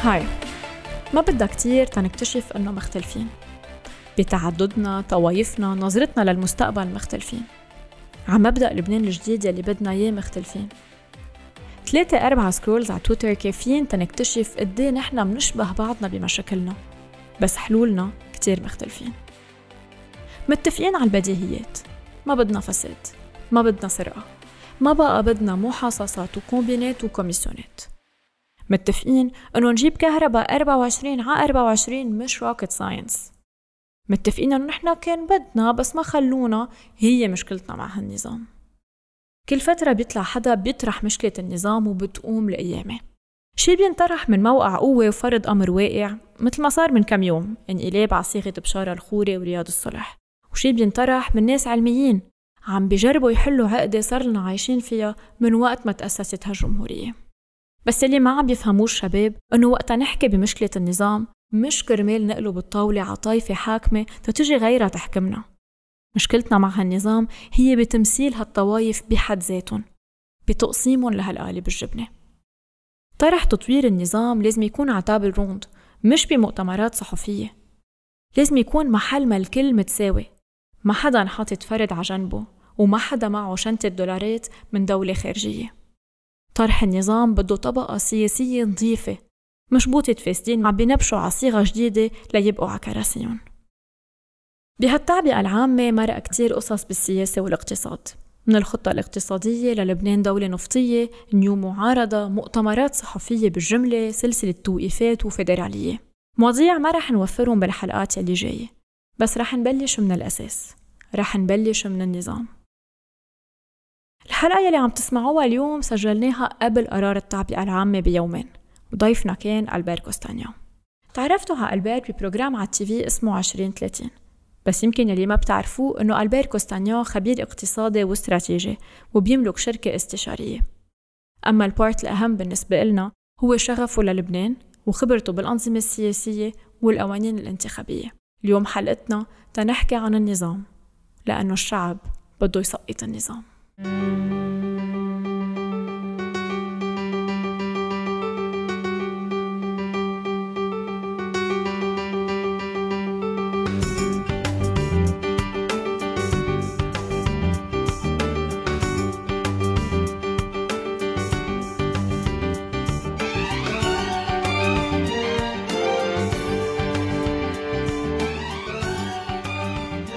هاي ما بدها كتير تنكتشف أنه مختلفين بتعددنا، طوايفنا، نظرتنا للمستقبل مختلفين، عم مبدأ لبنان الجديد يلي بدنا إياه مختلفين. 3-4 سكرولز على تويتر كافيين تنكتشف قد ايه نحن منشبه بعضنا بمشاكلنا، بس حلولنا كتير مختلفين. متفقين على البديهيات، ما بدنا فساد، ما بدنا سرقة، ما بقى بدنا محاصصات وكومبينات وكوميسيونات. متفقين أنه نجيب كهرباء 24/24 مش روكت ساينس. متفقين أنه نحن كان بدنا بس ما خلونا، هي مشكلتنا مع هالنظام. كل فترة بيطلع حدا بيطرح مشكلة النظام وبتقوم لأيامه. شي بينطرح من موقع قوة وفرض أمر واقع، مثل ما صار من كم يوم انقلاب على صيغة بشارة الخوري ورياض الصلح، وشي بينطرح من ناس علميين عم بيجربوا يحلوا عقدة صارلنا عايشين فيها من وقت ما تأسست هالجمهورية. بس اللي ما عم يفهموه الشباب أنه وقتا نحكي بمشكلة النظام مش كرمال نقلب الطاولة على طايفة حاكمة تتجي غيرها تحكمنا. مشكلتنا مع هالنظام هي بتمثيل هالطوايف بحد ذاتهم، بتقسيمهم لهالقالب الجبنة. طرح تطوير النظام لازم يكون على تابل روند، مش بمؤتمرات صحفية. لازم يكون محل ما الكل متساوي، ما حدا حاطط فرد على جنبه وما حدا معه شنطة دولارات من دولة خارجية. طرح النظام بده طبقة سياسية نظيفة، مش بوطة فاسدين عم بينبشوا على صيغة جديدة ليبقوا على كراسيهم. بهالتعبئة العامة مرق كتير قصص بالسياسة والاقتصاد، من الخطة الاقتصادية للبنان دولة نفطية، نيو معارضة، مؤتمرات صحفية بالجملة، سلسلة توقيفات وفيدرالية. مواضيع ما رح نوفرهم بالحلقات اللي جاية، بس رح نبلش من الأساس، رح نبلش من النظام. الحلقة يلي عم تسمعوها اليوم سجلناها قبل قرار التعبئة العامة بيومين، وضيفنا كان ألبير كوستانيو. تعرفتوا على ألبير ببروجرام على التيفي اسمه 2030، بس يمكن يلي ما بتعرفوه أنه ألبير كوستانيو خبير اقتصادي واستراتيجي وبيملك شركة استشارية. أما البارت الأهم بالنسبة لنا هو شغفه للبنان وخبرته بالأنظمة السياسية والقوانين الانتخابية. اليوم حلقتنا تنحكي عن النظام، لأنه الشعب بده يسقط النظام.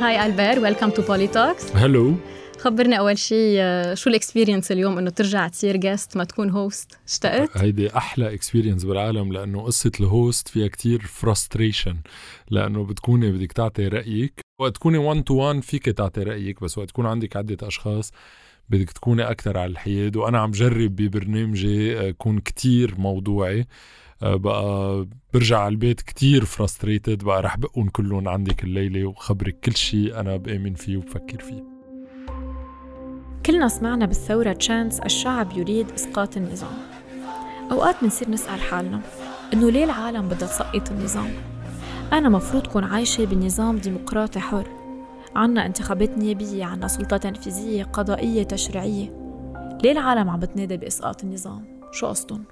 هاي ألبير، ويلكم تو بوليتوكس. هلو، خبرنا أول شيء شو الإكسبيرينس اليوم إنه ترجع تصير جاست ما تكون هوست؟ اشتقت؟ هيدي أحلى إكسبيرينس بالعالم، لأنه قصة الهوست فيها كتير فرستريشن، لأنه بتكوني بدك تعطي رأيك، وقت تكوني 1-to-1 فيك تعطي رأيك، بس وقت تكون عندك عدة أشخاص بدك تكوني أكتر على الحياد. وأنا عم جرب ببرنامجي أكون كتير موضوعي، بقى برجع على البيت كتير فرستريتد، بقى رح بقون كلهم عندك الليلة وخبرك كل شيء أنا بآمن فيه وبفكر فيه. كلنا سمعنا بالثورة تشانس الشعب يريد إسقاط النظام. أوقات منصير نسأل حالنا إنه ليه العالم بدها تسقط النظام؟ أنا مفروض كون عايشة بنظام ديمقراطي حر، عنا انتخابات نيابية، عنا سلطة تنفيذية، قضائية، تشريعية. ليه العالم عم بتنادى بإسقاط النظام؟ شو قصدهم؟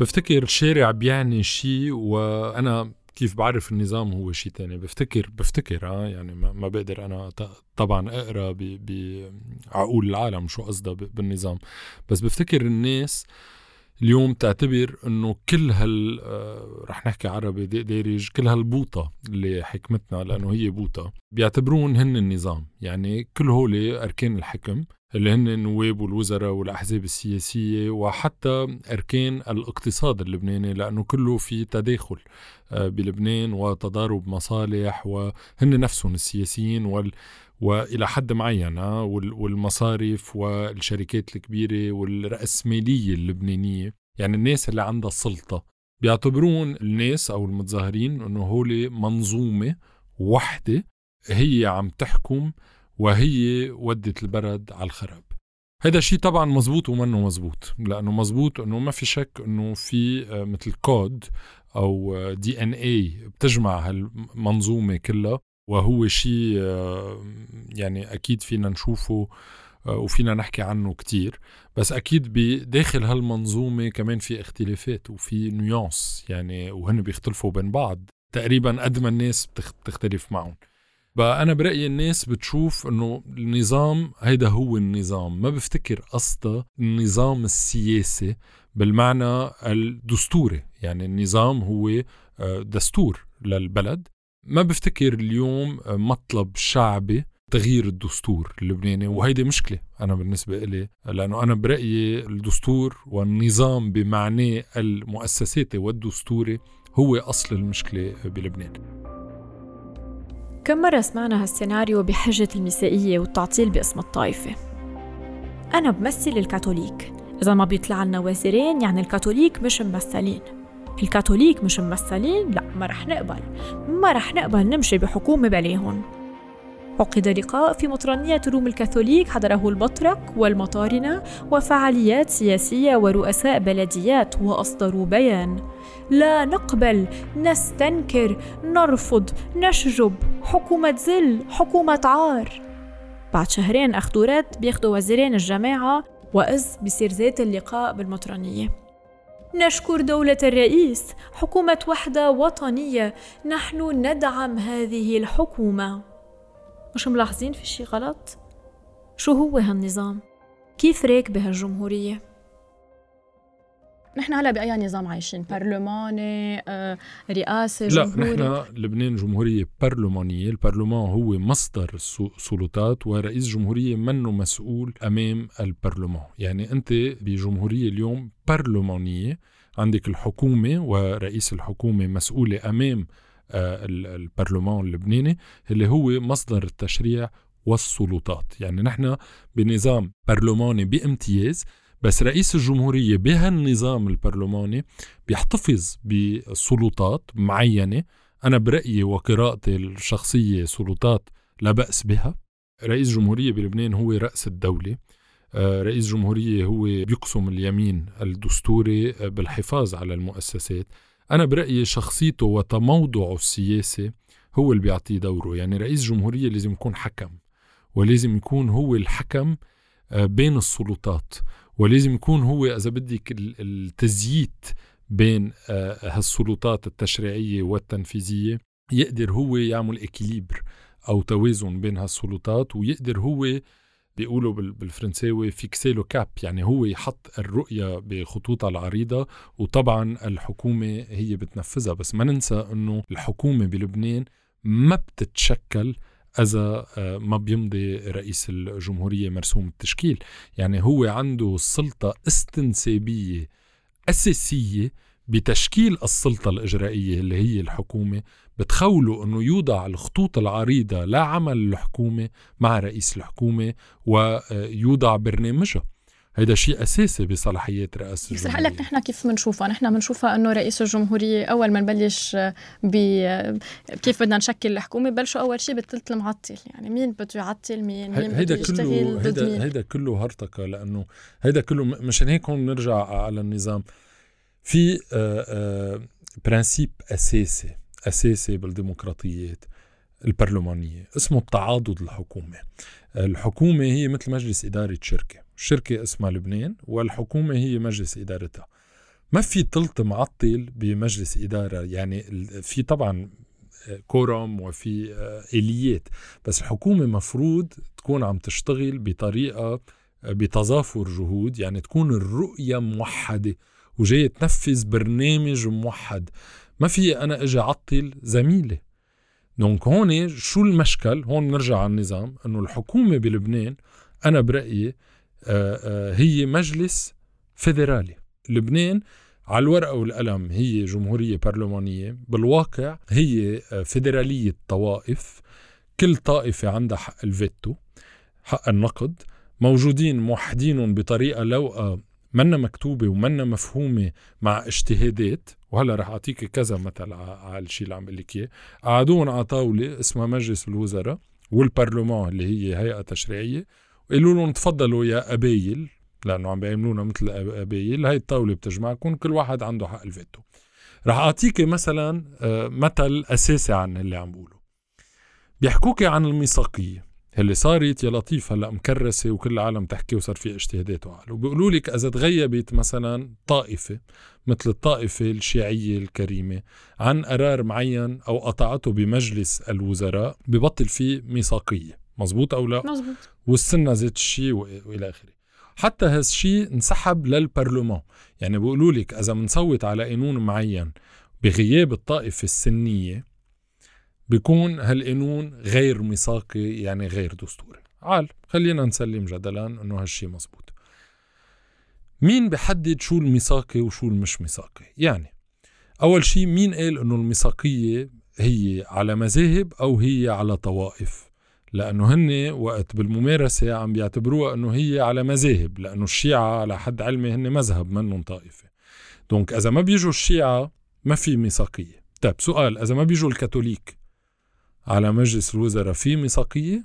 بفتكر الشارع بيعني شيء، وأنا كيف بعرف النظام هو شيء تاني. بفتكر يعني ما بقدر أنا طبعا أقرأ بعقول العالم شو قصده بالنظام، بس بفتكر الناس اليوم تعتبر أنه كل هال رح نحكي عربي دارج، كل هالبوطة اللي حكمتنا، لأنه هي بوطة، بيعتبرون هن النظام. يعني كل هولي أركان الحكم اللي هن النواب والوزراء والأحزاب السياسية، وحتى أركان الاقتصاد اللبناني، لأنه كله في تداخل بلبنان وتضارب مصالح، وهن نفسهم السياسيين وإلى حد معين، والمصارف والشركات الكبيرة والرأسمالية اللبنانية. يعني الناس اللي عندها السلطة بيعتبرون الناس أو المتظاهرين أنه هولي منظومة وحدة هي عم تحكم وهي ودت البلد على الخراب. هذا شيء طبعا مزبوط ومنه مزبوط، لأنه مزبوط أنه ما في شك أنه في مثل كود أو دي ان اي بتجمع هالمنظومة كلها، وهو شيء يعني أكيد فينا نشوفه وفينا نحكي عنه كتير، بس أكيد بداخل هالمنظومة كمان في اختلافات وفي نيونس يعني، وهن بيختلفوا بين بعض تقريبا قد ما الناس بتختلف معهم. فأنا برأيي الناس بتشوف أنه النظام هيدا هو النظام، ما بفتكر أصلا النظام السياسي بالمعنى الدستوري، يعني النظام هو دستور للبلد. ما بفتكر اليوم مطلب شعبي تغيير الدستور اللبناني، وهيدي مشكلة أنا بالنسبة لي، لأنه أنا برأيي الدستور والنظام بمعنى المؤسساتي والدستوري هو أصل المشكلة بلبنان. كم مرة سمعنا هالسيناريو بحجة المسيحية والتعطيل باسم الطائفة. أنا بمثل الكاثوليك، إذا ما بيطلع لنا وزيرين يعني الكاثوليك مش ممثلين، الكاثوليك مش ممثلين، لا ما رح نقبل نمشي بحكومة بليهن. عقد لقاء في مطرنية روم الكاثوليك حضره البطرك والمطارنة وفعاليات سياسية ورؤساء بلديات، وأصدروا بيان: لا نقبل، نستنكر، نرفض، نشجب، حكومة ذل، حكومة عار. بعد شهرين أخذوا رد، بياخدوا وزيرين الجماعة، وإذ بيصير ذات اللقاء بالمطرنية: نشكر دولة الرئيس، حكومة وحدة وطنية، نحن ندعم هذه الحكومة. مش ملاحظين في شيء غلط؟ شو هو هالنظام؟ كيف راكبه هالجمهورية؟ نحن هلا بأي نظام عايشين؟ برلماني، رئاسة، جمهوري؟ لا، نحن لبنان جمهورية برلمانية. البرلمان هو مصدر السلطات، ورئيس جمهورية منه مسؤول أمام البرلمان. يعني أنت بجمهورية اليوم برلمانية، عندك الحكومة ورئيس الحكومة مسؤولة أمام البرلمان اللبناني اللي هو مصدر التشريع والسلطات. يعني نحن بنظام برلماني بامتياز، بس رئيس الجمهورية بهالنظام البرلماني بيحتفظ بسلطات معينة. أنا برأيي وقراءتي الشخصية سلطات لا بأس بها. رئيس جمهورية بلبنان هو رأس الدولة. رئيس جمهورية هو بيقسم اليمين الدستوري بالحفاظ على المؤسسات. أنا برأيي شخصيته وتموضعه السياسي هو اللي بيعطيه دوره. يعني رئيس جمهورية لازم يكون حكم، ولازم يكون هو الحكم بين السلطات، ولازم يكون هو إذا بدك التزييت بين هالسلطات التشريعية والتنفيذية، يقدر هو يعمل إكيليبر أو توازن بين هالسلطات، ويقدر هو بيقولوا بالفرنساوي فيكسيلو كاب، يعني هو يحط الرؤية بخطوطها العريضة، وطبعا الحكومة هي بتنفذها. بس ما ننسى أنه الحكومة بلبنان ما بتتشكل إذا ما بيمضي رئيس الجمهورية مرسوم التشكيل. يعني هو عنده سلطة استنسابية أساسية بتشكيل السلطة الإجرائية اللي هي الحكومة، بتخوله أنه يوضع الخطوط العريضة لعمل الحكومة مع رئيس الحكومة ويوضع برنامجها. هيدا شيء أساسي بصلاحيات رئاسة الجمهورية. بس لك نحن كيف منشوفها؟ نحن منشوفها أنه رئيس الجمهورية أول ما نبلش كيف بدنا نشكل الحكومة، بلشوا أول شيء بالثلث المعطل. يعني مين بده يعطل مين؟ هيدا كله هرطقة، لأنه هيدا كله مشان هيك هون نرجع على النظام. في برنسيب أساسي بالديمقراطيات البرلمانية اسمه التعاضد الحكومي. الحكومة هي مثل مجلس إدارة شركة، الشركة اسمها لبنان والحكومة هي مجلس إدارتها. ما في تلت معطل بمجلس إدارة، يعني في طبعا كورم وفي إليات، بس الحكومة مفروض تكون عم تشتغل بطريقة بتظافر جهود، يعني تكون الرؤية موحدة وجاية تنفذ برنامج موحد. ما في أنا أجي عطل زميلي. دونك هون شو المشكل؟ هون نرجع على النظام، أنه الحكومة بلبنان أنا برأيي هي مجلس فيدرالي. لبنان على الورقة والقلم هي جمهورية برلمانية، بالواقع هي فيدرالية طوائف، كل طائفة عندها حق الفيتو، حق النقد، موجودين موحدين بطريقة لوقة منا مكتوبة ومنا مفهومة مع اجتهادات. وهلا رح أعطيك كذا مثل على الشيء اللي عم بقول لك إياه. قعدون على طاولة اسمها مجلس الوزراء والبرلمان اللي هي هيئة تشريعية، وقالوا لهم تفضلوا يا قبايل، لأنه عم بيعملونا مثل قبايل، هاي الطاولة بتجمعكم، كل واحد عنده حق الفيتو. رح أعطيك مثلا مثل أساسي عن اللي عم بقوله. بيحكوك عن الميثاقية اللي صارت يا لطيف هلأ مكرسة وكل العالم تحكي وصار في اجتهادات وعلو، وبيقولوا لك إذا تغيبت مثلا طائفة مثل الطائفة الشيعية الكريمة عن قرار معين أو قطعته بمجلس الوزراء ببطل فيه ميثاقية، مزبوط أو لا؟ مزبوط. والسنة زيت الشيء وإلى آخره. حتى هذا الشيء انسحب للبرلمان، يعني بيقولوا لك إذا منصوت على قانون معين بغياب الطائفة السنية بيكون هالقانون غير ميثاقي، يعني غير دستوري. عال خلينا نسلم جدلا انه هالشي مزبوط. مين بيحدد شو الميثاقي وشو المش ميثاقي؟ يعني اول شي مين قال انه الميثاقية هي على مذاهب او هي على طوائف؟ لانه هن وقت بالممارسة عم بيعتبروها انه هي على مذاهب، لانه الشيعة على حد علمي هن مذهب منهم طائفة. دونك اذا ما بيجوا الشيعة ما في ميثاقية. طيب سؤال، اذا ما بيجوا الكاثوليك على مجلس الوزراء في ميثاقية؟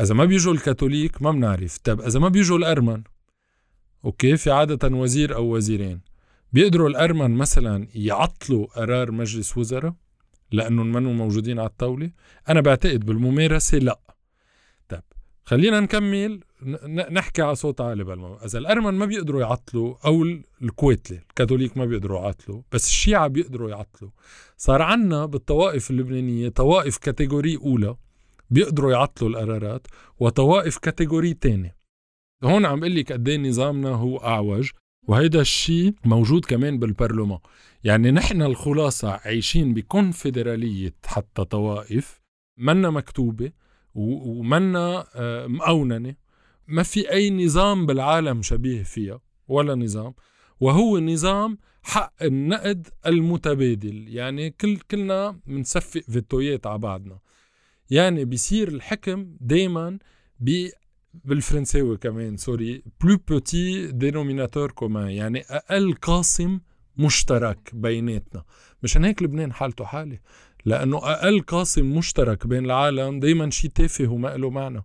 إذا ما بيجوا الكاثوليك ما بنعرف. طب إذا ما بيجوا الأرمن، أوكي في عادة وزير أو وزيرين، بيقدروا الأرمن مثلا يعطلوا قرار مجلس وزراء لأنهم منو موجودين على الطاولة؟ أنا بعتقد بالممارسة لا. طب خلينا نكمل نحكي على صوت عالي بالموضوع. إذا الأرمن ما بيقدروا يعطلوا أو الكويتلي الكاثوليك ما بيقدروا يعطلوا، بس الشيعة بيقدروا يعطلوا، صار عنا بالطوائف اللبنانية طوائف كاتيجوري أولى بيقدروا يعطلوا القرارات وطوائف كاتيجوري تانية. هون عم بقلك قدي نظامنا هو أعوج، وهيدا الشيء موجود كمان بالبرلمان. يعني نحن الخلاصة عايشين بكونفدرالية حتى طوائف منا مكتوبة ومنا مؤوننة، ما في أي نظام بالعالم شبيه فيها ولا نظام، وهو نظام حق النقد المتبادل. يعني كلنا منصفق فيتويات على بعضنا، يعني بيصير الحكم دايما بالفرنساوي كمان سوري plus petit dénominateur commun، يعني أقل قاسم مشترك بيناتنا. مشان هيك لبنان حالته حالة، لأنه أقل قاسم مشترك بين العالم دايما شي تافه وما قاله معنا.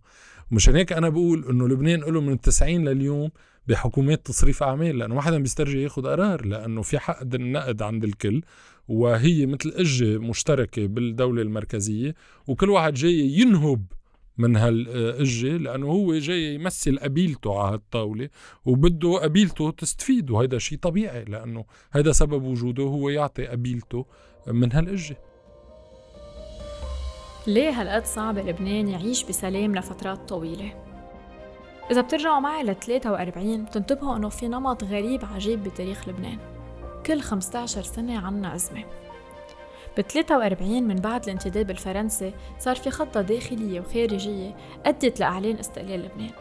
مشان هيك أنا بقول إنه لبنان قلوا من 90 لليوم بحكومات تصريف أعمال، لأنه واحدا بيسترجي ياخد قرار، لأنه في حق النقد عند الكل، وهي مثل أجة مشتركة بالدولة المركزية، وكل واحد جاي ينهب من هالأجة لأنه هو جاي يمثل قبيلته على هالطاولة وبده قبيلته تستفيد، وهذا شيء طبيعي لأنه هذا سبب وجوده، هو يعطي قبيلته من هالأجة. ليه هالقد صعب لبنان يعيش بسلام لفترات طويلة؟ إذا بترجعوا معي ل 43 بتنتبهوا أنه في نمط غريب عجيب بتاريخ لبنان، كل 15 سنة عنا عزمة. ب 43 من بعد الانتداب الفرنسي صار في خطة داخلية وخارجية أدت لإعلان استقلال لبنان.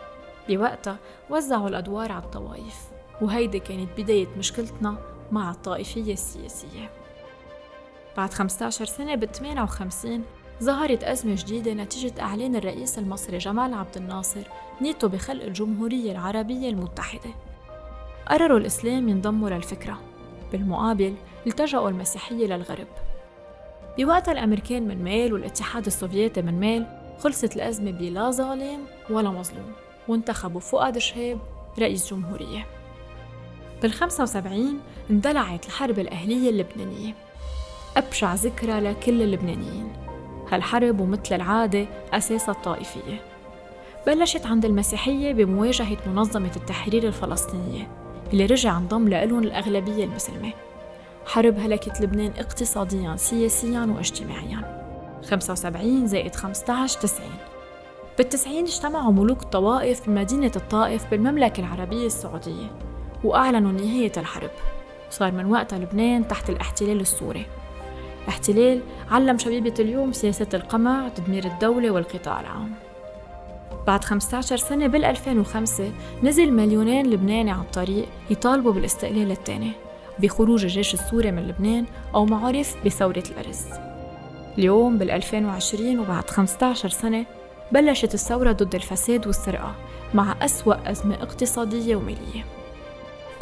بوقتها وزعوا الأدوار على الطوائف، وهيدا كانت بداية مشكلتنا مع الطائفية السياسية. بعد 15 سنة ب 58 ظهرت أزمة جديدة نتيجة إعلان الرئيس المصري جمال عبد الناصر نيته بخلق الجمهورية العربية المتحدة. قرروا الإسلام ينضموا للفكرة، بالمقابل التجأوا المسيحية للغرب. بوقتها الأمريكان من مال والاتحاد السوفيتي من مال، خلصت الأزمة بلا ظالم ولا مظلوم، وانتخبوا فؤاد شهاب رئيس جمهورية. بال75 اندلعت الحرب الأهلية اللبنانية، أبشع ذكرى لكل اللبنانيين. هالحرب ومثل العادة أساسها الطائفية، بلشت عند المسيحية بمواجهة منظمة التحرير الفلسطينية اللي رجع انضم لهم الأغلبية المسلمة. حرب هلكت لبنان اقتصادياً سياسياً واجتماعياً. 75 + 15 = 90. بال90 اجتمعوا ملوك الطوائف بمدينة الطائف بالمملكة العربية السعودية وأعلنوا نهاية الحرب. صار من وقتها لبنان تحت الاحتلال السوري، احتلال علم شبيبة اليوم سياسة القمع، تدمير الدولة والقطاع العام. بعد 15 سنة بال2005 نزل مليونين لبناني على الطريق يطالبوا بالاستقلال الثاني، بخروج الجيش السوري من لبنان أو معرف بثورة الأرز. اليوم بال2020 وبعد 15 سنة بلشت الثورة ضد الفساد والسرقة مع أسوأ أزمة اقتصادية ومالية.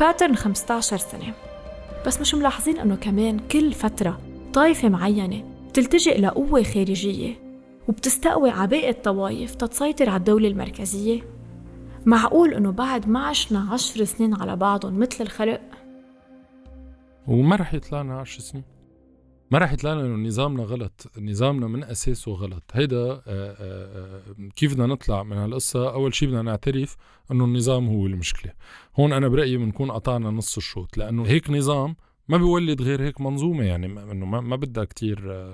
باترن 15 سنة. بس مش ملاحظين أنه كمان كل فترة طائفة معينة بتلتجئ لقوة خارجية وبتستقوي عباقي الطوائف تتسيطر على الدولة المركزية؟ معقول إنه بعد ما عشنا 10 سنين على بعضهم مثل الخلق؟ وما رح يطلعنا 10 سنين، ما رح يطلعنا إنه نظامنا غلط، نظامنا من أساسه غلط. هيدا كيف بدنا نطلع من هالقصة؟ أول شيء بدنا نعترف إنه النظام هو المشكلة. هون أنا برأيي بنكون قطعنا نص الشوط، لأنه هيك نظام ما بيولد غير هيك منظومة. يعني إنه ما بدها كتير.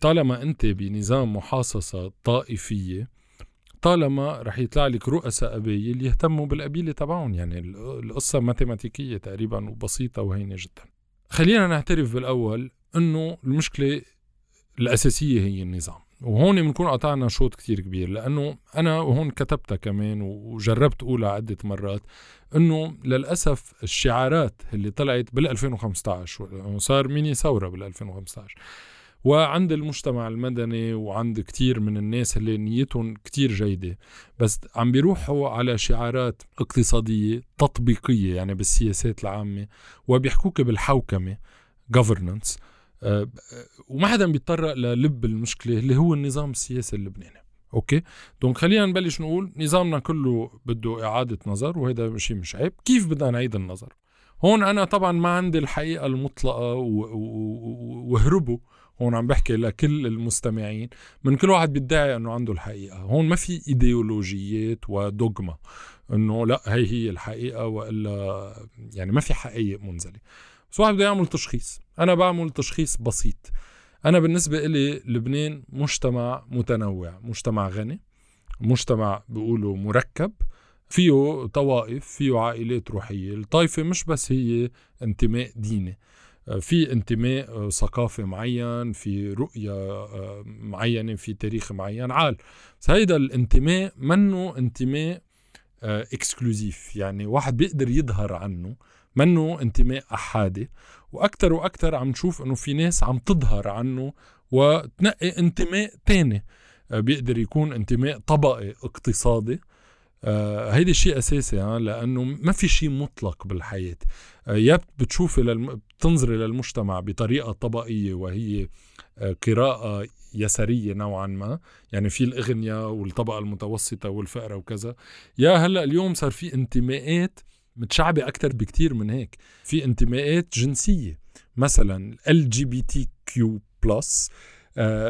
طالما أنت بنظام محاصصة طائفية، طالما رح يطلع لك رؤساء قبائل يهتموا بالقبيلة تبعهم. يعني القصة ماتماتيكية تقريبا وبسيطة وهينة جدا. خلينا نعترف بالأول أنه المشكلة الأساسية هي النظام، وهون بنكون قطعنا شوط كتير كبير. لأنه أنا وهون كتبتها كمان وجربت أقولها عدة مرات، أنه للأسف الشعارات اللي طلعت بال2015 وصار ميني ثورة بال2015، وعند المجتمع المدني وعند كتير من الناس اللي نيتهم كتير جيدة، بس عم بيروحوا على شعارات اقتصادية تطبيقية يعني بالسياسات العامة، وبيحكوك بالحوكمة governance، وما حدا بيتطرق للب المشكلة اللي هو النظام السياسي اللبناني. اوكي، دونك خلينا نبلش نقول نظامنا كله بده إعادة نظر، وهذا شيء مش عيب. كيف بدنا نعيد النظر؟ هون أنا طبعا ما عندي الحقيقة المطلقة وهربوا، هون عم بحكي لكل المستمعين، من كل واحد بيدعي أنه عنده الحقيقة. هون ما في إيديولوجيات ودوغما أنه لا هي الحقيقة وإلا، يعني ما في حقيقة منزلة، بس واحد بده يعمل تشخيص. أنا بعمل تشخيص بسيط. أنا بالنسبة إلي لبنان مجتمع متنوع، مجتمع غني، مجتمع بيقولوا مركب، فيه طوائف، فيه عائلات روحية. الطائفة مش بس هي انتماء ديني، في انتماء ثقافي معين، في رؤية معينة، في تاريخ معين عال. بس هيدا الانتماء منه انتماء اكسكلوزيف، يعني واحد بيقدر يظهر عنه، منه انتماء أحادي. وأكتر وأكتر عم نشوف أنه في ناس عم تظهر عنه وتنقي انتماء تاني، بيقدر يكون انتماء طبقي اقتصادي. هيدا الشيء أساسي، لأنه ما في شيء مطلق بالحياة. يا بتشوفي بتنظري للمجتمع بطريقة طبقية وهي قراءة يسارية نوعا ما، يعني في الأغنياء والطبقة المتوسطة والفقرة وكذا، يا هلأ اليوم صار في انتماءات متشعبة أكتر بكتير من هيك. في انتماءات جنسية مثلا LGBTQ+،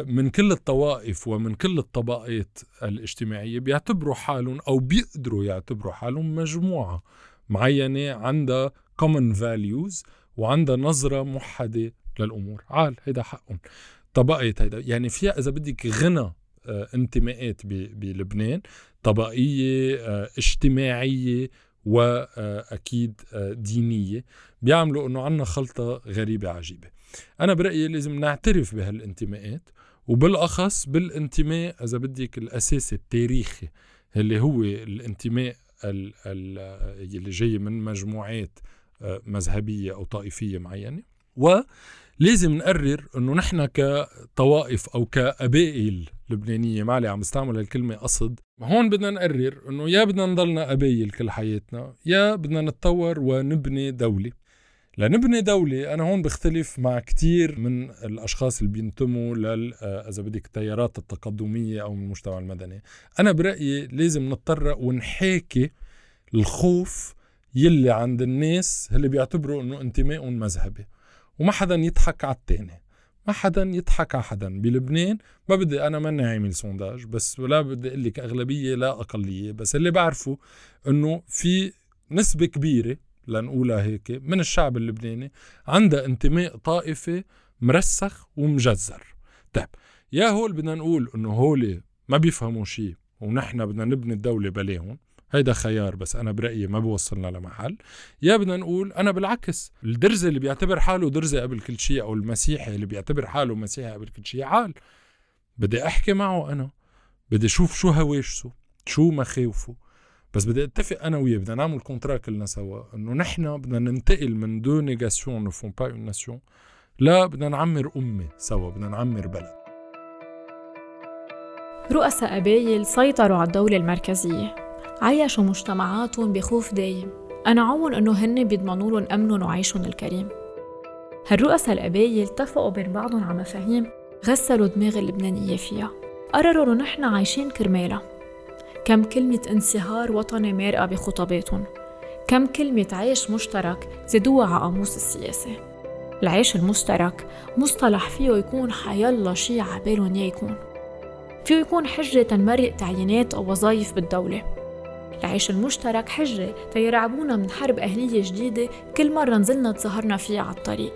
من كل الطوائف ومن كل الطبقات الاجتماعية بيعتبروا حالهم أو بيقدروا يعتبروا حالهم مجموعة معينة عندها common values وعندها نظرة موحدة للأمور. عال، هيدا حقهم، طبقة هيدا. يعني فيها إذا بدك غنى انتماءات بلبنان، طبقية، اجتماعية، وأكيد دينية، بيعملوا أنه عنا خلطة غريبة عجيبة. أنا برأيي لازم نعترف بهالانتماءات، وبالأخص بالانتماء إذا بدك الأساس التاريخي، اللي هو الانتماء اللي جاي من مجموعات مذهبية أو طائفية معينة. ولازم نقرر أنه نحن كطوائف أو كقبائل لبنانية، معلي عم استعمل هالكلمة قصد، هون بدنا نقرر أنه يا بدنا نضلنا قبائل كل حياتنا، يا بدنا نتطور ونبني دولة. لنبني دولة أنا هون بختلف مع كتير من الأشخاص اللي بينتموا إذا بدك التيارات التقدمية أو من المجتمع المدني. أنا برأيي لازم نتطرق ونحاكي الخوف يلي عند الناس اللي بيعتبروا أنه انتمائهم مذهبي، وما حدا يضحك على التاني، ما حدا يضحك على حدا بلبنان. ما بدي أنا مني عامل سونداج، بس ولا بدي أقول لك أغلبية لا أقلية، بس اللي بعرفه أنه في نسبة كبيرة لنقولها هيك من الشعب اللبناني عنده انتماء طائفي مرسخ ومجزر. طيب يا هول بدنا نقول انه هول ما بيفهموا شيء ونحن بدنا نبني الدولة بلاهم، هيدا خيار بس أنا برأيي ما بوصلنا لمحل. يا بدنا نقول أنا بالعكس، الدرزة اللي بيعتبر حاله درزة قبل كل شيء، أو المسيحي اللي بيعتبر حاله مسيحي قبل كل شيء، عال بدي أحكي معه، أنا بدي أشوف شو هوايشه، شو مخاوفه، بس بدي اتفق انا وياه، بدنا نعمل كونترا كلنا سوا انه نحن بدنا ننتقل من دو نيغاسيون نو فون با اون ناسيون، لا بدنا نعمر امه سوا، بدنا نعمر بلد. رؤساء قبائل سيطروا على الدوله المركزيه، عايشوا مجتمعاتهم بخوف دايم، قنعوهم انه هن بيضمنوا لهم امنهم وعيشهم الكريم. هالرؤساء القبائل اتفقوا بين بعضهم على مفاهيم غسلوا دماغ اللبنانية فيها. قرروا إنه نحن عايشين كرمالها. كم كلمة انصهار وطني مارقة بخطاباتهم، كم كلمة عيش مشترك زادوها على قاموس السياسة. العيش المشترك مصطلح فيه يكون حيالله شي عبالهم يكون، فيه يكون حجة تنمرق تعيينات أو وظائف بالدولة. العيش المشترك حجة تيرعبونا من حرب أهلية جديدة كل مرة نزلنا تظهرنا فيها على الطريق.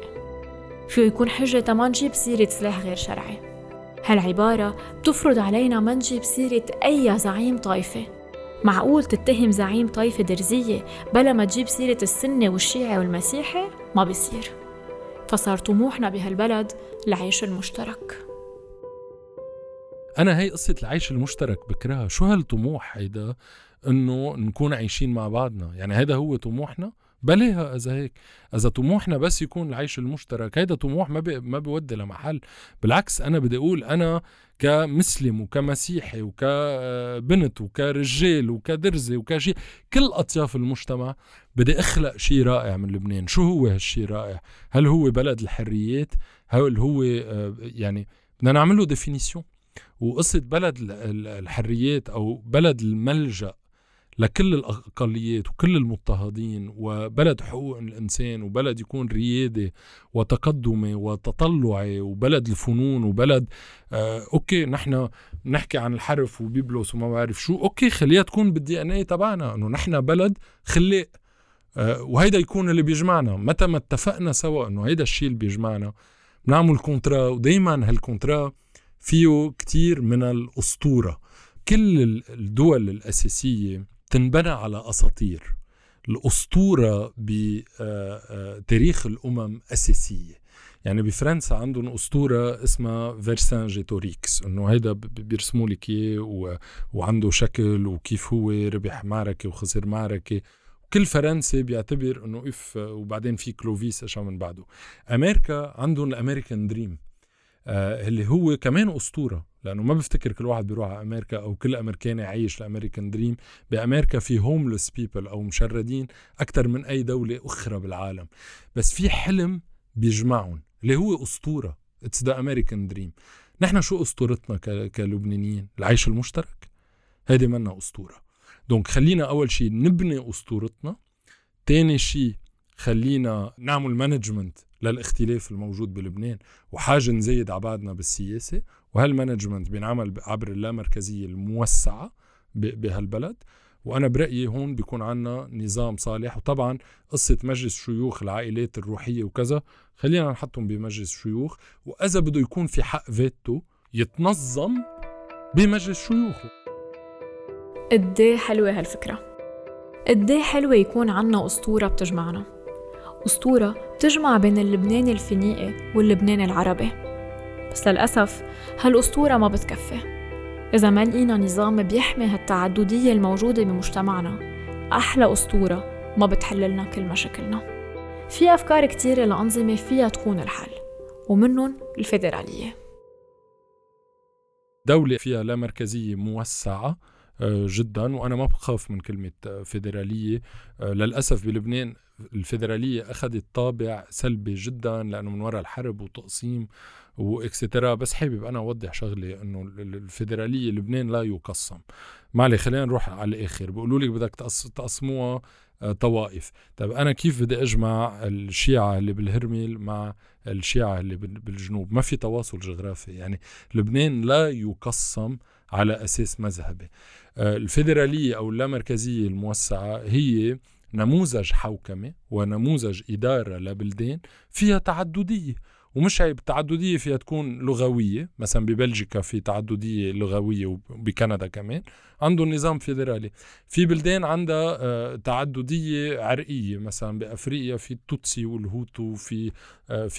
فيه يكون حجة تما نجيب سيرة سلاح غير شرعي. هالعبارة بتفرض علينا ما نجيب سيرة أي زعيم طائفة. معقول تتهم زعيم طائفة درزية بلا ما تجيب سيرة السنة والشيعي والمسيحي؟ ما بيصير. فصار طموحنا بهالبلد العيش المشترك. أنا هاي قصة العيش المشترك بكرهها. شو هالطموح هيدا إنه نكون عايشين مع بعضنا؟ يعني هذا هو طموحنا؟ بلاها إذا هيك، إذا طموحنا بس يكون العيش المشترك هيدا طموح ما بيودي لمحل. بالعكس، أنا بدي أقول أنا كمسلم وكمسيحي وكبنت وكرجال وكدرزي وكشي كل أطياف المجتمع بدي أخلق شيء رائع من لبنان. شو هو هالشيء الرائع؟ هل هو بلد الحريات؟ هل هو يعني بدنا نعمل له ديفينيسيون. وقصة بلد الحريات أو بلد الملجأ لكل الأقليات وكل المضطهدين وبلد حقوق الإنسان وبلد يكون ريادي وتقدمي وتطلعي وبلد الفنون وبلد أوكي نحن نحكي عن الحرف وبيبلوس وما بعرف شو، أوكي خليها تكون بالدي ان اي تبعنا أنه نحن بلد خلاق. وهيدا يكون اللي بيجمعنا. متى ما اتفقنا سوا أنه هيدا الشيء اللي بيجمعنا بنعمل كونترا، ودايما هالكونترا فيه كتير من الأسطورة. كل الدول الأساسية تنبنى على أساطير. الأسطورة بتاريخ الأمم أساسية. يعني بفرنسا عندهم أسطورة اسمها فيرسانجيتوريكس، إنه هيدا بيرسموا لك إياه وعنده شكل وكيف هو ربح معركة وخسر معركة. كل فرنسي بيعتبر إنه إف، وبعدين في كلوفيس أشياء من بعده. أمريكا عندهم الأمريكان دريم اللي هو كمان أسطورة، لأنه ما بفتكر كل واحد بيروح على أمريكا أو كل أمريكاني عايش الأمريكان دريم. بأمريكا في هوملس بيبل أو مشردين أكتر من أي دولة أخرى بالعالم، بس في حلم بيجمعهم اللي هو أسطورة. It's the American dream. نحن شو أسطورتنا كلبنانيين؟ العيش المشترك. هذه منا أسطورة. دونك خلينا أول شيء نبني أسطورتنا، تاني شيء خلينا نعمل مانجمنت للاختلاف الموجود بلبنان، وحاجة نزيد عبادنا بالسياسة، وهالمانجمنت بينعمل عبر اللامركزية الموسعة بهالبلد. وأنا برأيي هون بيكون عنا نظام صالح. وطبعا قصة مجلس شيوخ العائلات الروحية وكذا خلينا نحطهم بمجلس شيوخ، وإذا بده يكون في حق فيتو يتنظم بمجلس شيوخه. قديه حلوة هالفكرة، قديه حلوة يكون عنا أسطورة بتجمعنا، أسطورة تجمع بين اللبناني الفينيقي واللبناني العربي. بس للأسف هالأسطورة ما بتكفي. إذا ما لقينا نظام بيحمي هالتعددية الموجودة بمجتمعنا، أحلى أسطورة ما بتحللنا كل مشاكلنا. في أفكار كتيرة لأنظمة فيها تكون الحل، ومنهم الفيدرالية. دولة فيها لا مركزية موسعة جدا، وأنا ما بخاف من كلمة فيدرالية. للأسف بلبنان الفيدرالية أخذت طابع سلبي جدا لأنه من وراء الحرب وتقسيم وإكسترا. بس حابب أنا أوضح شغلي أنه الفيدرالية لبنان لا يقسم. معلي خلينا نروح على الآخر. بيقولوا لك بدك تقسموها طوائف. طب أنا كيف بدي أجمع الشيعة اللي بالهرمل مع الشيعة اللي بالجنوب؟ ما في تواصل جغرافي. يعني لبنان لا يقسم على أساس مذهبي. الفيدرالية أو اللامركزية الموسعة هي نموذج حوكمة ونموذج إدارة لبلدان فيها تعددية. ومش عيب تعددية فيها تكون لغوية، مثلا ببلجيكا في تعددية لغوية وبكندا كمان عنده نظام فيدرالي. في بلدان عندها تعددية عرقية، مثلا بأفريقيا في التوتسي والهوتو، في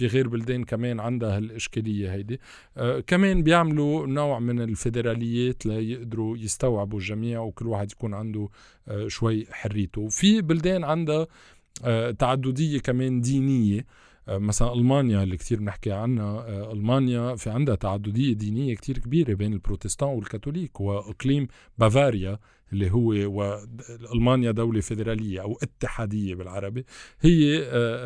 غير بلدان كمان عندها الإشكالية هيدي. كمان بيعملوا نوع من الفيدراليات ليقدروا يستوعبوا الجميع وكل واحد يكون عنده شوي حريته. في بلدان عندها تعددية كمان دينية مثلا ألمانيا اللي كتير بنحكي عنها، ألمانيا في عندها تعددية دينية كتير كبيرة بين البروتستان والكاثوليك، وإقليم بافاريا اللي هو ألمانيا دولة فيدرالية أو اتحادية بالعربي، هي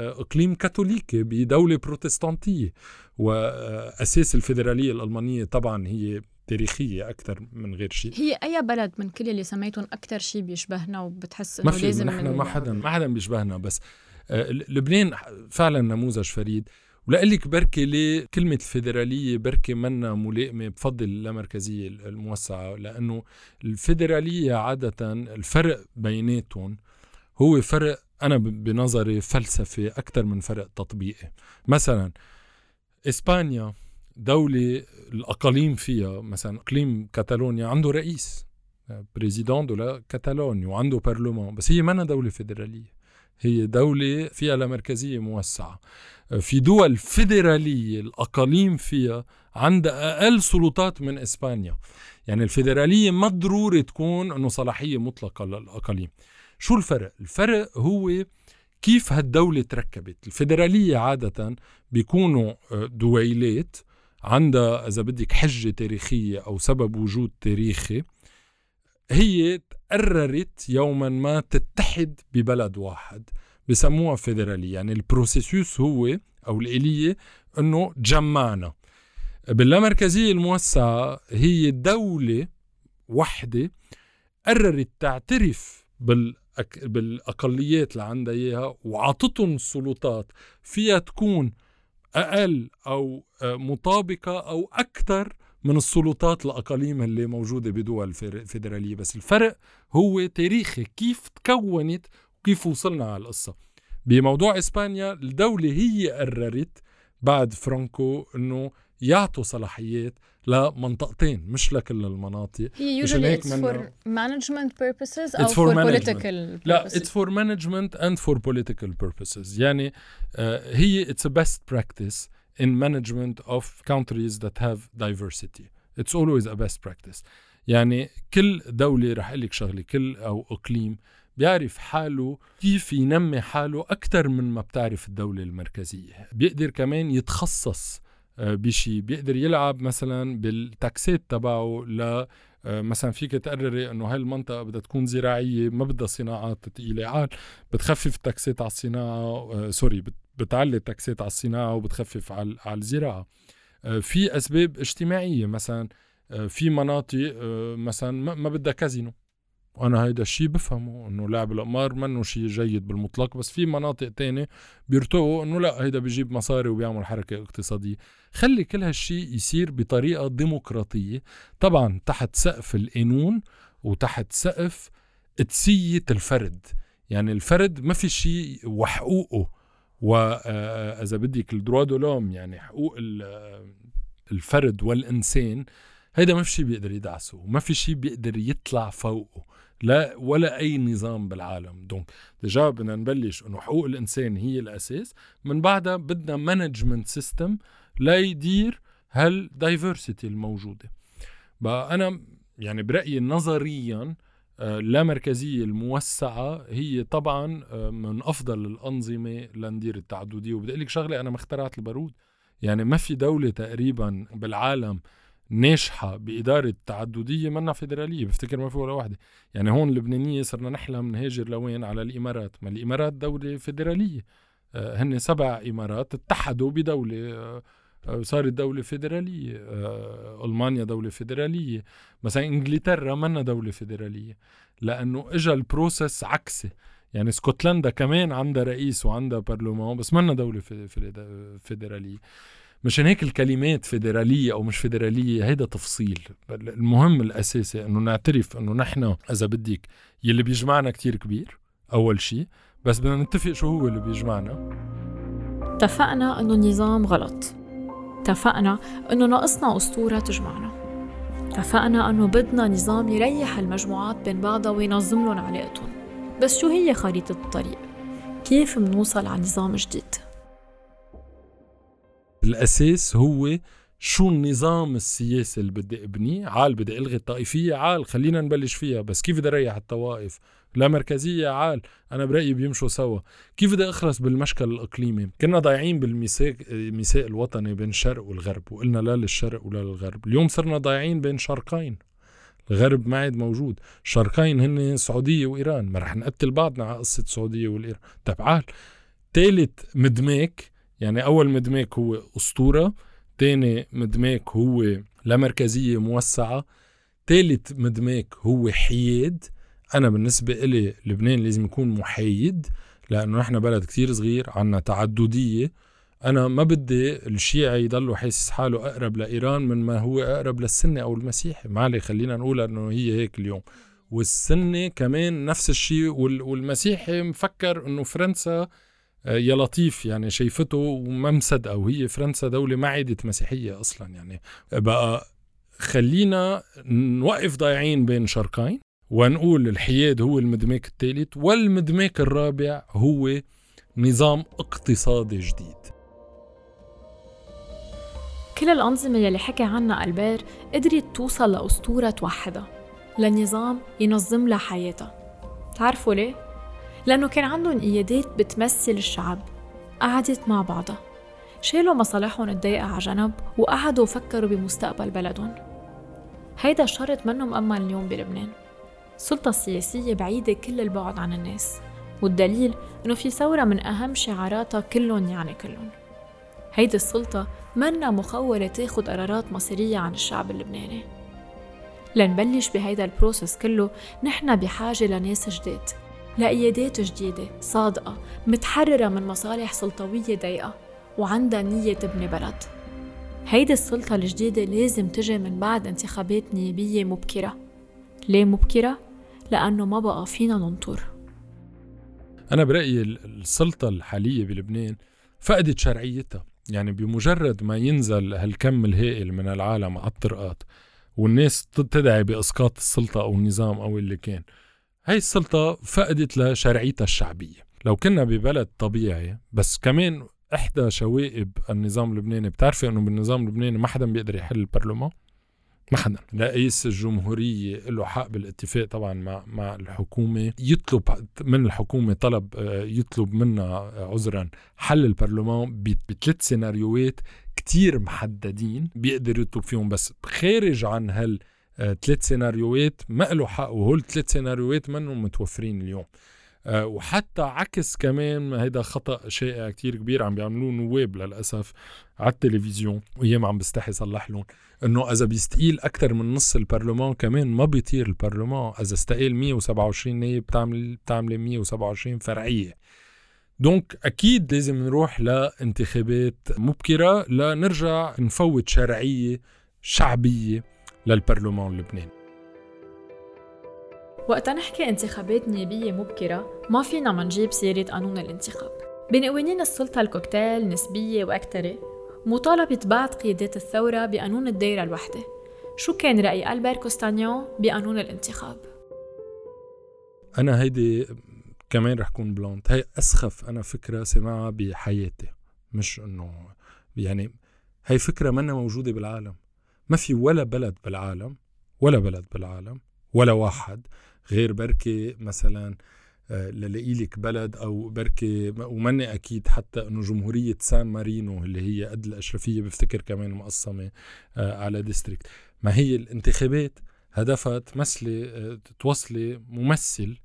إقليم كاثوليكي بدولة بروتستانتية. وأساس الفيدرالية الألمانية طبعا هي تاريخية أكثر من غير شيء. هي أي بلد من كل اللي سميتهم أكثر شيء بيشبهنا وبتحس إنه لازم ما حدا بيشبهنا، بس لبنان فعلا نموذج فريد. ولقلك بركة ليه كلمة الفيدرالية بركة منا ملائمة بفضل اللامركزية الموسعة، لأنه الفيدرالية عادة الفرق بيناتهم هو فرق أنا بنظري فلسفي أكثر من فرق تطبيقي. مثلا إسبانيا دولة الأقاليم فيها، مثلا إقليم كاتالونيا عنده رئيس بريزيدان دولا كاتالونيا وعنده برلمان، بس هي منا دولة فيدرالية، هي دولة فيها لامركزية موسعة. في دول فيدرالية الأقاليم فيها عندها أقل سلطات من إسبانيا، يعني الفيدرالية ما ضروري تكون أنه صلاحية مطلقة للأقاليم. شو الفرق؟ الفرق هو كيف هالدولة تركبت. الفيدرالية عادة بيكونوا دويلات عندها إذا بدك حجة تاريخية أو سبب وجود تاريخي، هي تقررت يوما ما تتحد ببلد واحد، بسموها فيدرالية. يعني البروسيسوس هو أو الإلية أنه جمعنا. باللامركزية الموسعة هي دولة وحدة قررت تعترف بالأقليات اللي عندها إياها وعطتهم السلطات فيها تكون أقل أو مطابقة أو أكثر من السلطات الأقاليم اللي موجودة بدول فيدرالية، بس الفرق هو تاريخي كيف تكونت وكيف وصلنا على القصة. بموضوع إسبانيا الدولة هي قررت بعد فرانكو أنه يعطوا صلاحيات لمنطقتين مش لكل المناطق. هي usually it's for management purposes أو for political purposes. لا it's for management and for political purposes. يعني هي it's a best practice in management of countries that have diversity. It's always a best practice. يعني كل دولة رح قلك شغلي، كل أو إقليم بيعرف حاله كيف ينمي حاله أكتر من ما بتعرف الدولة المركزية. بيقدر كمان يتخصص بشي، بيقدر يلعب مثلا بالتاكسات تبعه، ل مثلا فيك تقرري انه هالمنطقة بدها تكون زراعية ما بدها صناعات تقيلة عال، بتخفف التاكسات على الصناعة، سوري بتعلي التاكسات على الصناعة وبتخفف على الزراعة. في أسباب اجتماعية، مثلا في مناطق مثلا ما بدها كازينو، وأنا هيدا الشيء بفهمه إنه لعب القمار منه شيء جيد بالمطلق، بس في مناطق تانية بيرتقوا إنه لا هيدا بيجيب مصاري وبيعمل حركة اقتصادية. خلي كل هالشيء يصير بطريقة ديمقراطية، طبعا تحت سقف القانون وتحت سقف اتسية الفرد. يعني الفرد ما في شيء وحقوقه، وإذا بدك الدروا دو لوم يعني حقوق الفرد والإنسان، هيدا ما في شيء بيقدر يدعسه وما في شيء بيقدر يطلع فوقه، لا ولا أي نظام بالعالم. دونك ديجا بدنا نبلش إنه حقوق الإنسان هي الأساس، من بعدها بدنا مانجمنت سيستم لا يدير هالدايفرسيتي الموجودة. بقى أنا يعني برأيي نظرياً اللامركزية الموسعة هي طبعاً من أفضل الأنظمة لندير التعددية. وبدي أقول لك شغلة، أنا ما اخترعت البارود، يعني ما في دولة تقريباً بالعالم ناجحة بإدارة تعددية منا فيدرالية، بفتكر ما في ولا واحدة. يعني هون اللبنانية صرنا نحلم نهاجر لوين؟ على الإمارات، ما الإمارات دولة فيدرالية، هن 7 إمارات اتحدوا بدولة صارت دولة فيدرالية. ألمانيا دولة فيدرالية، مثلا إنجلترا منا دولة فيدرالية لأنه إجا البروسس عكسي. يعني اسكتلندا كمان عندها رئيس وعندها برلمان، بس منا دولة فيدرالية. مشان هيك الكلمات فيدرالية أو مش فيدرالية هيدا تفصيل، المهم الأساسي أنه نعترف أنه نحن إذا بديك يلي بيجمعنا كتير كبير أول شيء، بس بدنا نتفق شو هو اللي بيجمعنا. اتفقنا أنه النظام غلط، اتفقنا أنه ناقصنا أسطورة تجمعنا، اتفقنا أنه بدنا نظام يريح المجموعات بين بعضها وينظم لهم علاقتهم. بس شو هي خريطة الطريق؟ كيف منوصل على نظام جديد؟ الأساس هو شو النظام السياسي اللي بدي ابنيه؟ عال بدي ألغي الطائفية، عال خلينا نبلش فيها، بس كيف بدي أريح الطوائف؟ لا مركزية، عال أنا برأيي بيمشوا سوا. كيف بدي أخلص بالمشكل الإقليمي؟ كنا ضايعين بالميثاق الوطني بين الشرق والغرب، وقلنا لا للشرق ولا للغرب. اليوم صرنا ضايعين بين شرقين، الغرب ما عاد موجود، شرقين هن سعودية وإيران، ما رح نقتل بعضنا على قصة السعودية والإيران. طب عال تالت مدماك، يعني أول مدماك هو أسطورة، تاني مدماك هو لا مركزية موسعة، تالت مدماك هو حياد. أنا بالنسبة إلي لبنان لازم يكون محايد، لأنه نحن بلد كتير صغير، عنا تعددية. أنا ما بدي الشيعي يضلوا حاسس حاله أقرب لإيران من ما هو أقرب للسنة أو المسيحي، معلي خلينا نقول أنه هي هيك اليوم. والسنة كمان نفس الشيء، والمسيحي مفكر أنه فرنسا يا لطيف يعني شايفته وما مصدقه، وهي فرنسا دولة ما عادت مسيحية أصلا. يعني بقى خلينا نوقف ضايعين بين شرقين، ونقول الحياد هو المدماك الثالث، والمدماك الرابع هو نظام اقتصادي جديد. كل الأنظمة يلي حكى عنها ألبير قدرت توصل لأسطورة توحدها، لنظام ينظم لها حياتها. تعرفوا ليه؟ لأنه كان عندهم قيادات بتمثل الشعب، قعدت مع بعضها، شالوا مصالحهم الضيقة على جنب وقعدوا وفكروا بمستقبل بلدهم. هيدا الشرط منه مأمن اليوم بلبنان. السلطة السياسية بعيدة كل البعد عن الناس، والدليل إنه في ثورة من أهم شعاراتها كلهم يعني كلهم. هيدي السلطة منا مخولة تاخد قرارات مصيرية عن الشعب اللبناني. لنبلش بهيدا البروسس كله نحن بحاجة لناس جداد، لقيادات جديدة صادقة متحررة من مصالح سلطوية ضيقة وعندها نية تبني بلد. هيدي السلطة الجديدة لازم تجي من بعد انتخابات نيابية مبكرة. ليه مبكرة؟ لأنه ما بقى فينا ننطر. أنا برأيي السلطة الحالية بلبنان فقدت شرعيتها، يعني بمجرد ما ينزل هالكم الهائل من العالم على الطرقات والناس تدعي بإسقاط السلطة أو النظام أو اللي كان، هاي السلطة فقدت لشرعيتها الشعبية. لو كنا ببلد طبيعي، بس كمان إحدى شوائب النظام اللبناني، بتعرفي أنه بالنظام اللبناني ما حدا بيقدر يحل البرلمان، ما حدا. رئيس الجمهورية له حق بالاتفاق طبعا مع الحكومة يطلب من الحكومة طلب، يطلب منها عذرا حل البرلمان بثلاث سيناريوهات كتير محددين بيقدر يطلب فيهم، بس خارج عن هال 3 سيناريوهات ما له حق، وهول 3 سيناريوهات منهم متوفرين اليوم. وحتى عكس كمان هيدا خطأ شائع كتير كبير عم بيعملوه نواب للأسف على التلفزيون، وياما عم بستحي صلح لهم انه اذا بيستقيل اكتر من نص البرلمان كمان ما بيطير البرلمان. اذا استقيل 127 نائب بتعمل 127 فرعية. دونك اكيد لازم نروح لانتخابات مبكرة لنرجع نفوت شرعية شعبية للبرلمان اللبناني. وقت نحكي انتخابات نيابية مبكرة ما فينا ما نجيب سيرة قانون الانتخاب. بين قوانين السلطة الكوكتيل نسبية وأكترة، مطالبة بعض قيادات الثورة بقانون الدائرة الواحدة. شو كان رأي ألبير كوستانيو بقانون الانتخاب؟ أنا هيدي كمان رح كون بلانت، هي أسخف أنا فكرة سمعها بحياتي، مش إنه يعني هي فكرة منا موجودة بالعالم. ما في ولا بلد بالعالم ولا واحد غير بركة مثلا للاقيلك بلد، أو بركة ومني أكيد حتى أنه جمهورية سان مارينو اللي هي قد الأشرفية بفتكر كمان مقسمة على ديستريكت. ما هي الانتخابات هدفها توصلي ممثل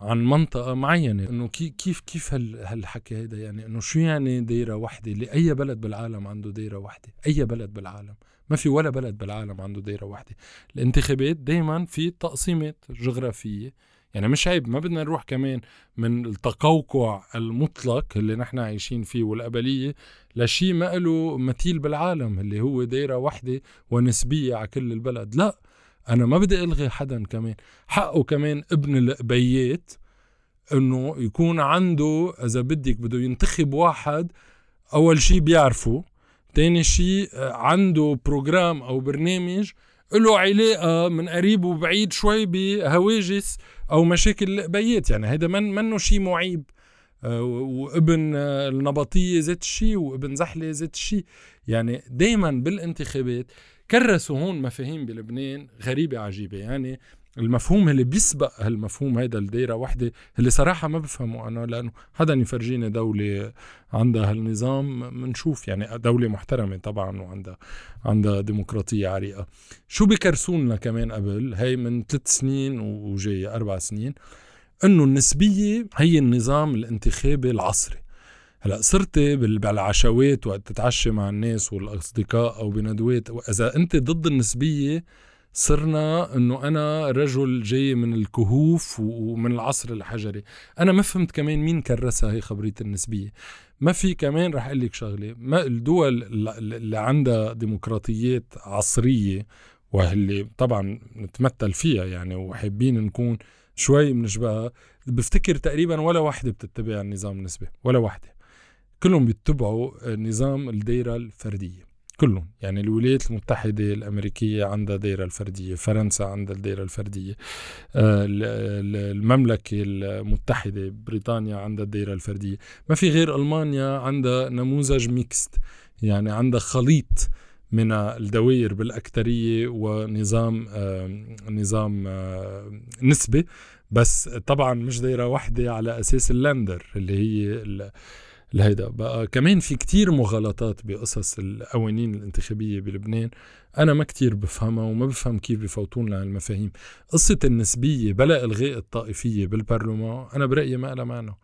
عن منطقة معينة. انه كيف هالحكي هيدا؟ يعني انه شو يعني دايرة واحدة؟ لأي بلد بالعالم عنده دايرة واحدة؟ أي بلد بالعالم؟ ما في ولا بلد بالعالم عنده دايرة واحدة. الانتخابات دايما في تقسيمات جغرافية، يعني مش عيب، ما بدنا نروح كمان من التقوقع المطلق اللي نحن عايشين فيه والأبلية لشي ما له مثيل بالعالم اللي هو دايرة واحدة ونسبية على كل البلد. لا، أنا ما بدي ألغي حدا، كمان حقه كمان ابن البيت أنه يكون عنده، إذا بدك بده ينتخب واحد أول شي بيعرفه، تاني شي عنده بروجرام أو برنامج له علاقة من قريب وبعيد شوي بهواجس أو مشاكل البيت. يعني هيدا منه شي معيب. وابن النبطية ذات الشيء وابن زحلة ذات الشيء. يعني دايما بالانتخابات كرسوا هون مفاهيم بلبنان غريبة عجيبة. يعني المفهوم اللي بيسبق هالمفهوم هيدا الدائرة وحدة اللي صراحة ما بفهمه أنا، لأنه حدا يفرجيني دولة عندها هالنظام منشوف، يعني دولة محترمة طبعا وعندها ديمقراطية عريقة. شو بيكرسوننا كمان قبل هاي من 3 سنين وجاي 4 سنين، أنه النسبية هي النظام الانتخابي العصري. هلأ صرت بالعشوات وقت تتعشى مع الناس والأصدقاء أو بندوات، وإذا أنت ضد النسبية صرنا أنه أنا رجل جاي من الكهوف ومن العصر الحجري. أنا ما فهمت كمان مين كرسها هي خبرية النسبية. ما في كمان رح أقول لك شغلة، ما الدول اللي عندها ديمقراطيات عصرية واللي طبعا نتمثل فيها يعني وحابين نكون شوي منشبهها، بفتكر تقريبا ولا واحدة بتتبع النظام النسبي، ولا واحدة. كلهم بيتبعوا نظام الدائرة الفردية كلهم. يعني الولايات المتحدة الأمريكية عندها دائرة الفردية، فرنسا عندها الدائرة الفردية، المملكة المتحدة بريطانيا عندها الدائرة الفردية، ما في غير ألمانيا عندها نموذج ميكست، يعني عندها خليط من الدوائر بالأكترية ونظام نسبة، بس طبعا مش دائرة واحدة على أساس اللندر اللي هي الهيدا. بقى كمان في كتير مغالطات بقصص القوانين الانتخابية بلبنان أنا ما كتير بفهمها، وما بفهم كيف بفوتون لها المفاهيم. قصة النسبية بلا إلغاء الطائفية بالبرلمان أنا برأيي ما لها معنى.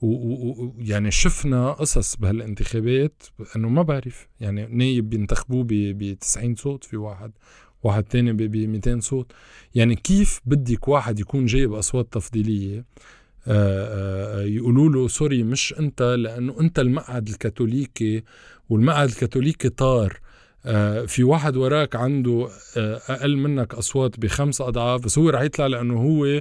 ويعني شفنا قصص بهالانتخابات أنه ما بعرف، يعني نايب بينتخبوه ب90 صوت، في واحد تاني ب200 صوت. يعني كيف بدك واحد يكون جايب أصوات تفضيلية يقولوا له سوري مش انت، لانه انت المقعد الكاثوليكي والمقعد الكاثوليكي طار، في واحد وراك عنده اقل منك اصوات ب5 اضعاف، بس هو رح يطلع لانه هو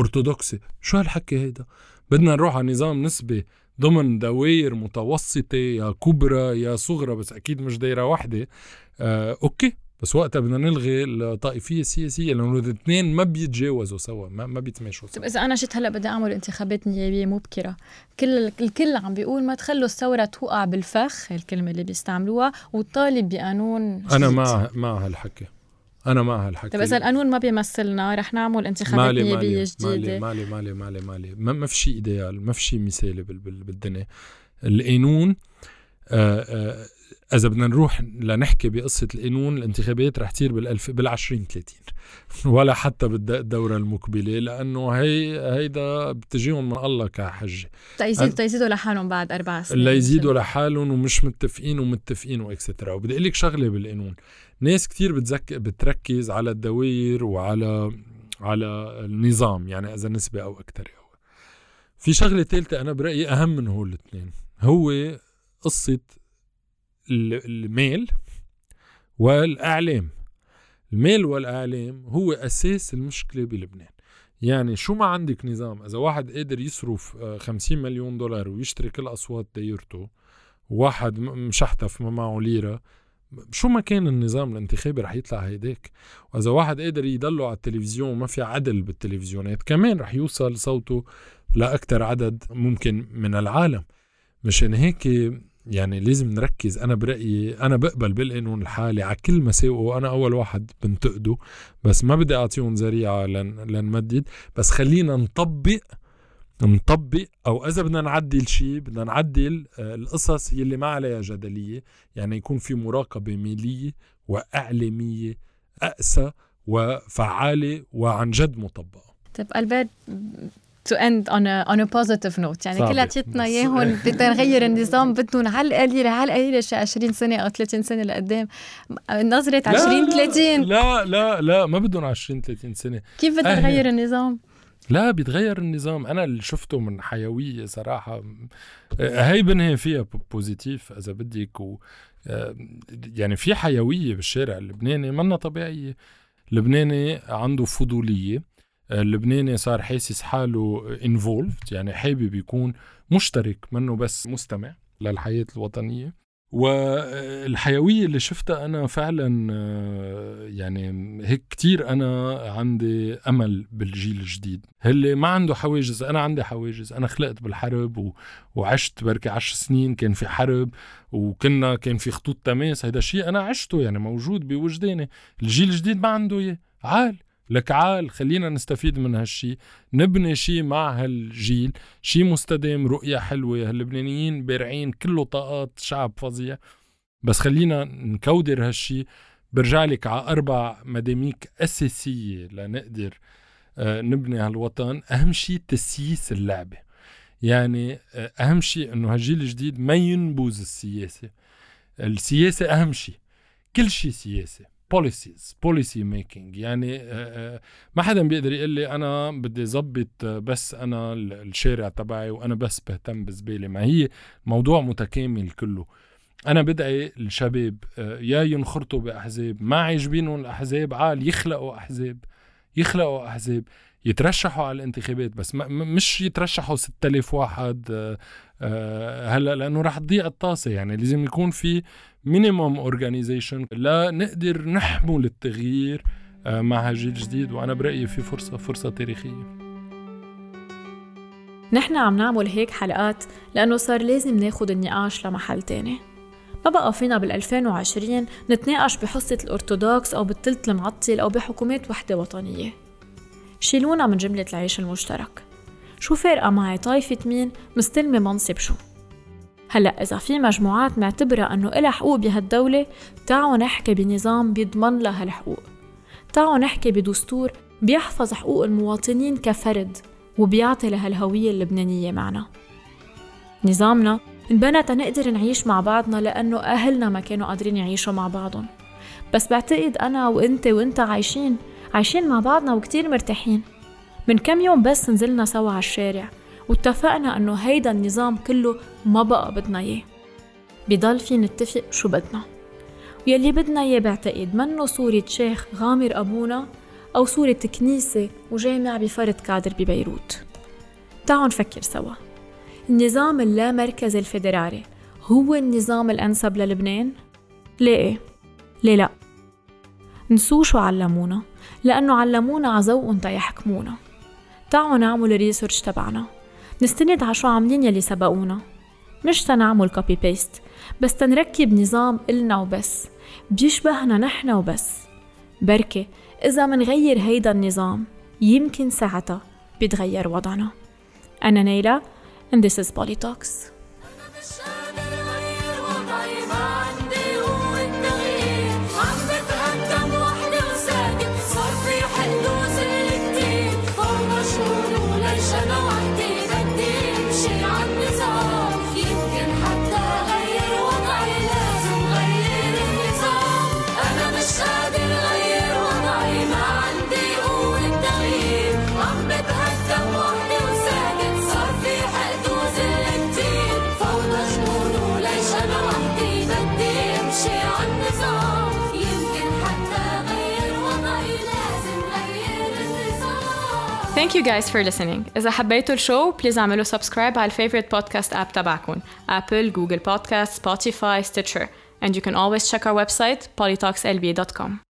ارثوذكسي. شو هالحكي هيدا؟ بدنا نروح على نظام نسبي ضمن دوائر متوسطه يا كبرى يا صغرى، بس اكيد مش دائره واحده. اوكي، بس وقتها بدنا نلغي الطائفيه السياسيه لانه الاثنين ما بيتجاوزوا سوا، ما بيتماشوا سوا. طب اذا انا شفت هلا بدي اعمل انتخابات نيابيه مبكره، الكل عم بيقول ما تخلوا الثوره توقع بالفخ، الكلمه اللي بيستعملوها، والطالب بقانون. انا مع هالحكي، انا مع هالحكي. طب اذا القانون ما بيمثلنا رح نعمل انتخابات نيابيه جديده. مالي ما في شيء ايديال، ما في شيء مثالي بالدنيا القانون. إذا بدنا نروح لنحكي بقصة القانون الانتخابات رح تصير بال2030 ولا حتى بالدورة المقبلة، لأنه هيدا بتجيهم من الله كحجة. تيزيدوا لحالهم بعد 4 سنين، لا يزيدوا لحالهم ومش متفقين وإكسترا. وبدي أقول لك شغلة بالقانون، ناس كتير بتركز على الدوائر وعلى النظام، يعني إذا نسبة أو أكتر. في شغلة ثالثة أنا برأيي أهم من هول الاثنين، هو قصة الميل والأعلام. الميل والأعلام هو أساس المشكلة بلبنان. يعني شو ما عندك نظام، إذا واحد قادر يصرف $50 مليون ويشتري كل أصوات دايرته، واحد مشحتف ما معه ليرة، شو ما كان النظام الانتخابي رح يطلع هيداك. وإذا واحد قادر يضله على التلفزيون وما في عدل بالتلفزيونات، كمان رح يوصل صوته لأكتر عدد ممكن من العالم. مشان هيك يعني لازم نركز. أنا برأيي أنا بقبل بالقانون الحالي على كل مساوئه، وأنا أول واحد بنتقده، بس ما بدي أعطيهم ذريعة لنمدد، بس خلينا نطبق. أو إذا بدنا نعدل شيء بدنا نعدل القصص يلي ما عليها جدلية، يعني يكون في مراقبة مالية وأعلامية أقسى وفعالة وعن جد مطبقة. طيب ألبرت، to end on a positive note، يعني كلها تيتنا ياهن بتغير النظام بدون على القليلة 20 سنة أو 30 سنة لقدام. نظرة 20-30 لا ما بدون 20-30 سنة. كيف بتغير النظام؟ لا بيتغير النظام. أنا اللي شفته من حيوية صراحة هاي بنهي فيها بوزيتيف إذا بديك، يعني في حيوية بالشارع اللبناني منا طبيعية. اللبناني عنده فضولية، اللبناني صار حاسس حاله involved، يعني حابب يكون مشترك منه بس مستمع للحياة الوطنية. والحيوية اللي شفتها أنا فعلا يعني هيك كتير أنا عندي أمل بالجيل الجديد اللي ما عنده حواجز. أنا عندي حواجز، أنا خلقت بالحرب وعشت بركي 10 سنين كان في حرب وكنا كان في خطوط تماس. هيدا شيء أنا عشته يعني موجود بوجداني. الجيل الجديد ما عنده إيه. عال لك عال، خلينا نستفيد من هالشي، نبني شي مع هالجيل، شي مستدام، رؤية حلوة. هاللبنانيين بارعين كله طاقات، شعب فظيع، بس خلينا نكودر هالشي. برجع لك على 4 مداميك أساسية لنقدر نبني هالوطن. أهم شي تسييس اللعبة، يعني أهم شي أنه هالجيل الجديد ما ينبوز السياسة. السياسة أهم شي، كل شي سياسة، policy making. يعني ما حدا بيقدر يقول لي أنا بدي زبط بس أنا الشارع تبعي وأنا بس بهتم بزبالي. ما هي موضوع متكامل كله. أنا بدعي الشباب يا ينخرطوا بأحزاب، ما عاجبينهم الأحزاب، عال يخلقوا أحزاب يترشحوا على الانتخابات، بس مش يترشحوا 6000 واحد هلا، لأنه راح تضيع الطاسة. يعني لازم يكون في مينيموم اورجانيزيشن لا نقدر نحمل التغيير مع هالجيل الجديد. وأنا برأيي في فرصة تاريخية. نحن عم نعمل هيك حلقات لأنه صار لازم ناخد النقاش لمحل تاني. ما بقى فينا بال2020 نتناقش بحصة الأرثوذكس أو بالتلت المعطل أو بحكومات وحدة وطنية. شيلونا من جملة العيش المشترك. شو فارقة معي طائفة مين مستلمة منصب شو؟ هلأ إذا في مجموعات معتبرة أنه إلها حقوق بهالدولة، تعالوا نحكي بنظام بيضمن لها الحقوق. تعالوا نحكي بدستور بيحفظ حقوق المواطنين كفرد وبيعطي لها الهوية اللبنانية معنا. نظامنا انبنى تنقدر نعيش مع بعضنا لأنه أهلنا ما كانوا قادرين يعيشوا مع بعضهم، بس بعتقد أنا وإنت عايشين مع بعضنا وكتير مرتاحين. من كم يوم بس نزلنا سوا على الشارع واتفقنا أنه هيدا النظام كله ما بقى بدنا إياه. بضل في نتفق شو بدنا، ويلي بدنا إياه بعتقد منه صورة شيخ غامر أبونا أو صورة كنيسة وجامع بفرد كادر ببيروت. تعالوا نفكر سوا، النظام اللامركزي الفيدرالي هو النظام الأنسب للبنان؟ ليه لا؟ نسوا شو علمونا، لأنه علمونا عزوء تا يحكمونا. تعالوا نعمل الريسيرش تبعنا، نستند على شو عاملين يلي سبقونا، مش تنعمل كوبي بيست، بس تنركب نظام إلنا وبس بيشبهنا نحن وبس. بركة إذا منغير هيدا النظام يمكن ساعتها بيتغير وضعنا. أنا نيلة and this is Polytalks. Thank you guys for listening. إذا حبيتوا الشو بليز اعملوا subscribe على favorite podcast app تبعكم، Apple, Google Podcasts, Spotify, Stitcher. And you can always check our website polytalkslb.com.